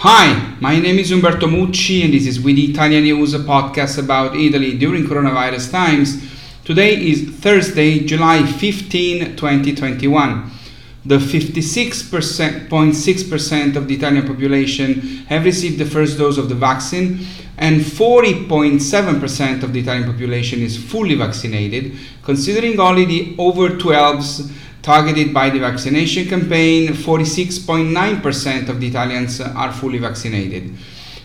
Hi, my name is Umberto Mucci and this is with Italian News, a podcast about Italy during coronavirus times. Today is Thursday, July 15, 2021. The 56.6% of the Italian population have received the first dose of the vaccine and 40.7% of the Italian population is fully vaccinated, considering only the over 12s targeted by the vaccination campaign. 46.9% of the Italians are fully vaccinated.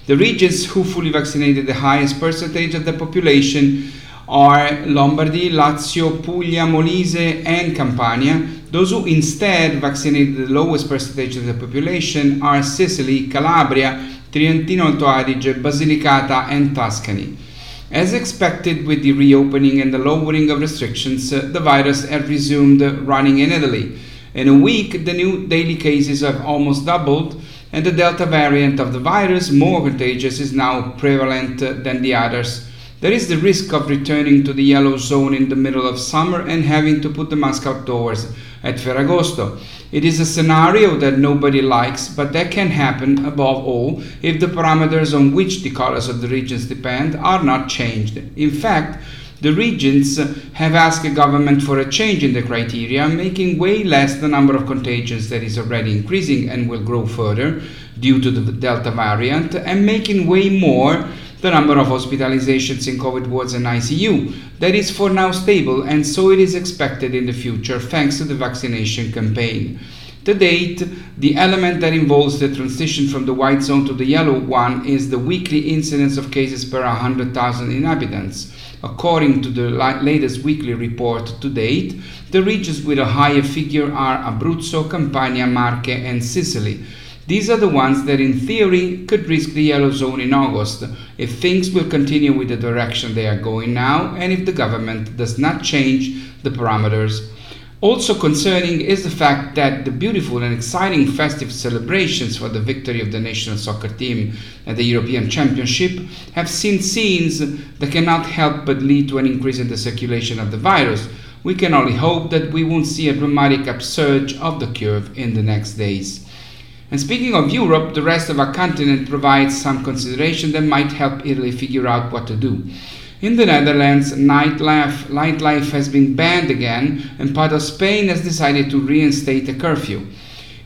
The regions who fully vaccinated the highest percentage of the population are Lombardy, Lazio, Puglia, Molise and Campania. Those who instead vaccinated the lowest percentage of the population are Sicily, Calabria, Trentino Alto Adige, Basilicata and Tuscany. As expected, with the reopening and the lowering of restrictions, the virus has resumed running in Italy. In a week, the new daily cases have almost doubled, and the Delta variant of the virus, more contagious, is now prevalent than the others. There is the risk of returning to the yellow zone in the middle of summer and having to put the mask outdoors at Ferragosto. It is a scenario that nobody likes, but that can happen above all if the parameters on which the colors of the regions depend are not changed. In fact, the regions have asked the government for a change in the criteria, making way less the number of contagions that is already increasing and will grow further due to the Delta variant, and making way more the number of hospitalizations in COVID wards and ICU. That is for now stable, and so it is expected in the future thanks to the vaccination campaign. To date, the element that involves the transition from the white zone to the yellow one is the weekly incidence of cases per 100,000 inhabitants. According to the latest weekly report to date, the regions with a higher figure are Abruzzo, Campania, Marche and Sicily. These are the ones that in theory could risk the yellow zone in August, if things will continue with the direction they are going now and if the government does not change the parameters. Also concerning is the fact that the beautiful and exciting festive celebrations for the victory of the national soccer team at the European Championship have seen scenes that cannot help but lead to an increase in the circulation of the virus. We can only hope that we won't see a dramatic upsurge of the curve in the next days. And speaking of Europe, the rest of our continent provides some consideration that might help Italy figure out what to do. In the Netherlands, nightlife has been banned again, and part of Spain has decided to reinstate a curfew.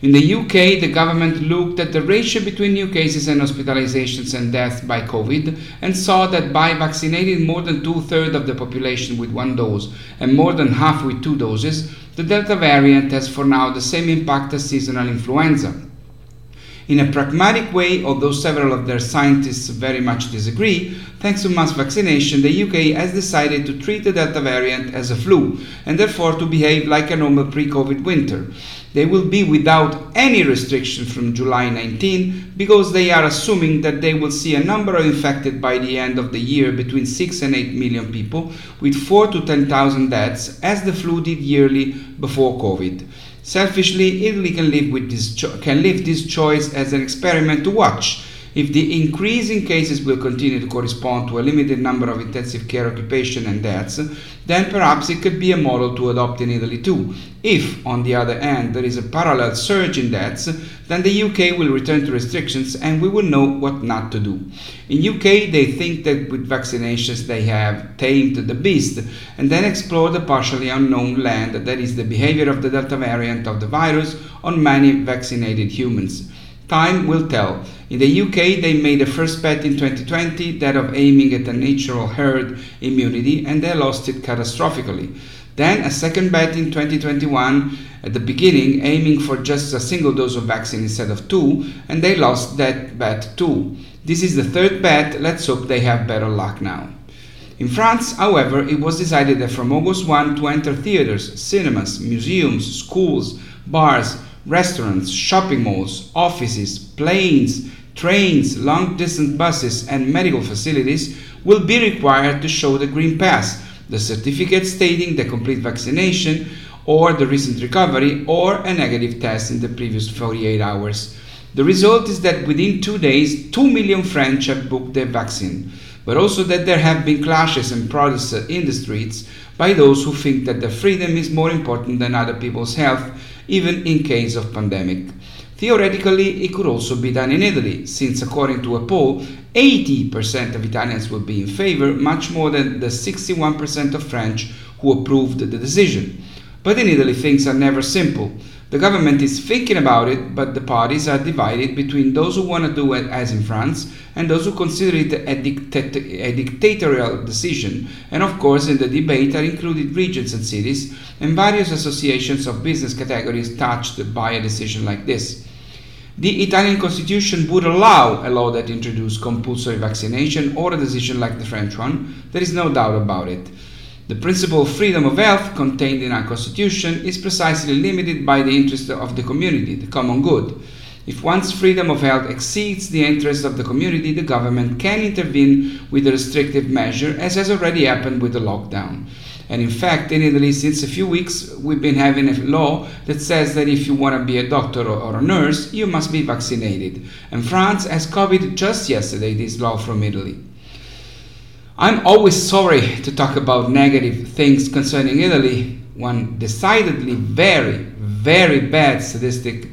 In the UK, the government looked at the ratio between new cases and hospitalizations and deaths by COVID and saw that by vaccinating more than two-thirds of the population with one dose and more than half with two doses, the Delta variant has for now the same impact as seasonal influenza. In a pragmatic way, although several of their scientists very much disagree, thanks to mass vaccination, the UK has decided to treat the Delta variant as a flu and therefore to behave like a normal pre-COVID winter. They will be without any restriction from July 19 because they are assuming that they will see a number of infected by the end of the year between 6 and 8 million people with 4 to 10,000 deaths as the flu did yearly before COVID. Selfishly, Italy can live with this choice as an experiment to watch. If the increase in cases will continue to correspond to a limited number of intensive care occupation and deaths, then perhaps it could be a model to adopt in Italy too. If, on the other hand, there is a parallel surge in deaths, then the UK will return to restrictions and we will know what not to do. In UK, they think that with vaccinations they have tamed the beast and then explore the partially unknown land that is the behavior of the Delta variant of the virus on many vaccinated humans. Time will tell. In the UK, they made a first bet in 2020, that of aiming at a natural herd immunity, and they lost it catastrophically. Then a second bet in 2021 at the beginning, aiming for just a single dose of vaccine instead of two, and they lost that bet too. This is the third bet. Let's hope they have better luck now. In France, however, it was decided that from August 1 to enter theaters, cinemas, museums, schools, bars, restaurants, shopping malls, offices, planes, trains, long-distance buses and medical facilities will be required to show the green pass, the certificate stating the complete vaccination or the recent recovery or a negative test in the previous 48 hours. The result is that within 2 days, 2 million French have booked their vaccine, but also that there have been clashes and protests in the streets by those who think that their freedom is more important than other people's health, even in case of pandemic. Theoretically, it could also be done in Italy, since according to a poll, 80% of Italians would be in favor, much more than the 61% of French who approved the decision. But in Italy, things are never simple. The government is thinking about it, but the parties are divided between those who want to do it as in France and those who consider it a dictatorial decision, and of course in the debate are included regions and cities, and various associations of business categories touched by a decision like this. The Italian constitution would allow a law that introduced compulsory vaccination or a decision like the French one, there is no doubt about it. The principle of freedom of health contained in our constitution is precisely limited by the interest of the community, the common good. If one's freedom of health exceeds the interest of the community, the government can intervene with a restrictive measure, as has already happened with the lockdown. And in fact, in Italy, since a few weeks, we've been having a law that says that if you want to be a doctor or a nurse, you must be vaccinated. And France has copied just yesterday this law from Italy. I'm always sorry to talk about negative things concerning Italy. One decidedly very, very bad statistic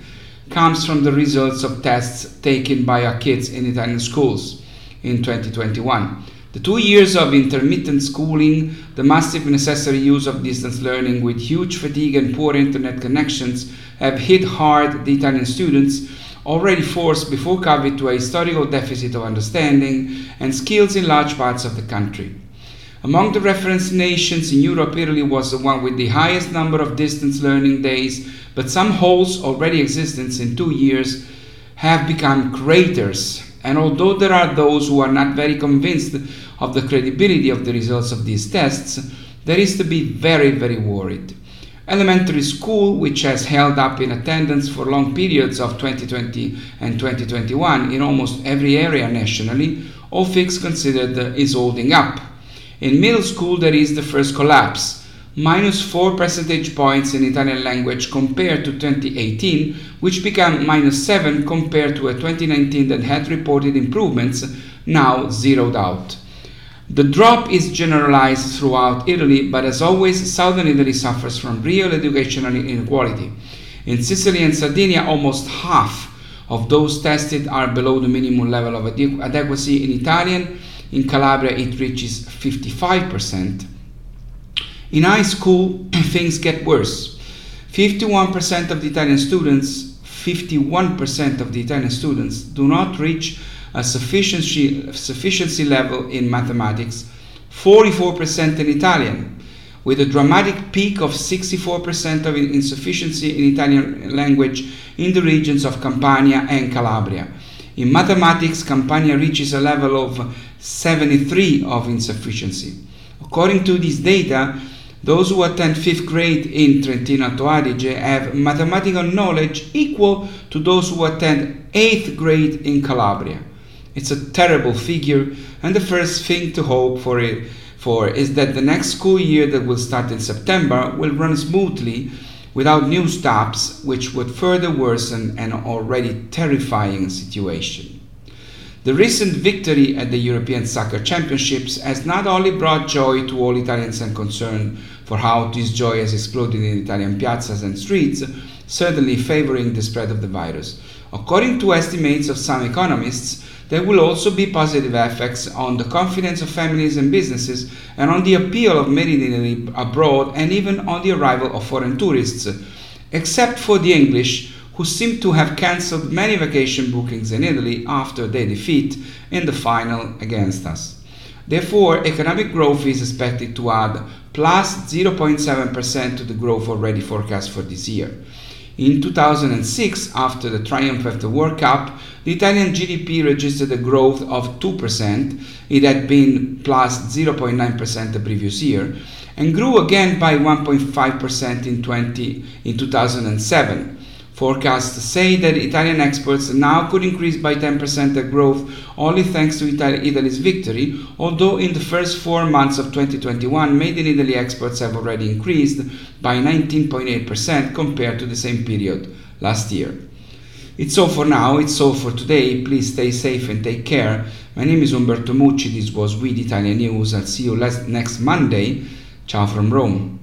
comes from the results of tests taken by our kids in Italian schools in 2021. The 2 years of intermittent schooling, the massive necessary use of distance learning with huge fatigue and poor internet connections have hit hard the Italian students, already forced before COVID to a historical deficit of understanding and skills in large parts of the country. Among the reference nations in Europe, Italy was the one with the highest number of distance learning days, but some holes already existent in 2 years have become craters. And although there are those who are not very convinced of the credibility of the results of these tests, there is to be very, very worried. Elementary school, which has held up in attendance for long periods of 2020 and 2021 in almost every area nationally, all things considered is holding up. In middle school there is the first collapse, minus 4 percentage points in Italian language compared to 2018, which became minus 7 compared to a 2019 that had reported improvements, now zeroed out. The drop is generalized throughout Italy, but as always, southern Italy suffers from real educational inequality. In Sicily and Sardinia, almost half of those tested are below the minimum level of adequacy in Italian. In Calabria, it reaches 55%. In high school, things get worse. 51% of the Italian students do not reach a sufficiency level in mathematics, 44% in Italian, with a dramatic peak of 64% of insufficiency in Italian language in the regions of Campania and Calabria. In mathematics, Campania reaches a level of 73 of insufficiency. According to these data, those who attend 5th grade in Trentino Alto Adige have mathematical knowledge equal to those who attend 8th grade in Calabria. It's a terrible figure, and the first thing to hope for is that the next school year that will start in September will run smoothly without new stops, which would further worsen an already terrifying situation. The recent victory at the European Soccer Championships has not only brought joy to all Italians and concern for how this joy has exploded in Italian piazzas and streets, certainly favoring the spread of the virus. According to estimates of some economists, there will also be positive effects on the confidence of families and businesses and on the appeal of Made in Italy abroad and even on the arrival of foreign tourists, except for the English, who seem to have cancelled many vacation bookings in Italy after their defeat in the final against us. Therefore, economic growth is expected to add plus 0.7% to the growth already forecast for this year. In 2006, after the triumph of the World Cup, the Italian GDP registered a growth of 2%, it had been plus 0.9% the previous year, and grew again by 1.5% in 2007. Forecasts say that Italian exports now could increase by 10% their growth only thanks to Italy's victory, although in the first 4 months of 2021, Made in Italy exports have already increased by 19.8% compared to the same period last year. It's all for now, it's all for today. Please stay safe and take care. My name is Umberto Mucci, this was With Italian News. I'll see you next Monday. Ciao from Rome.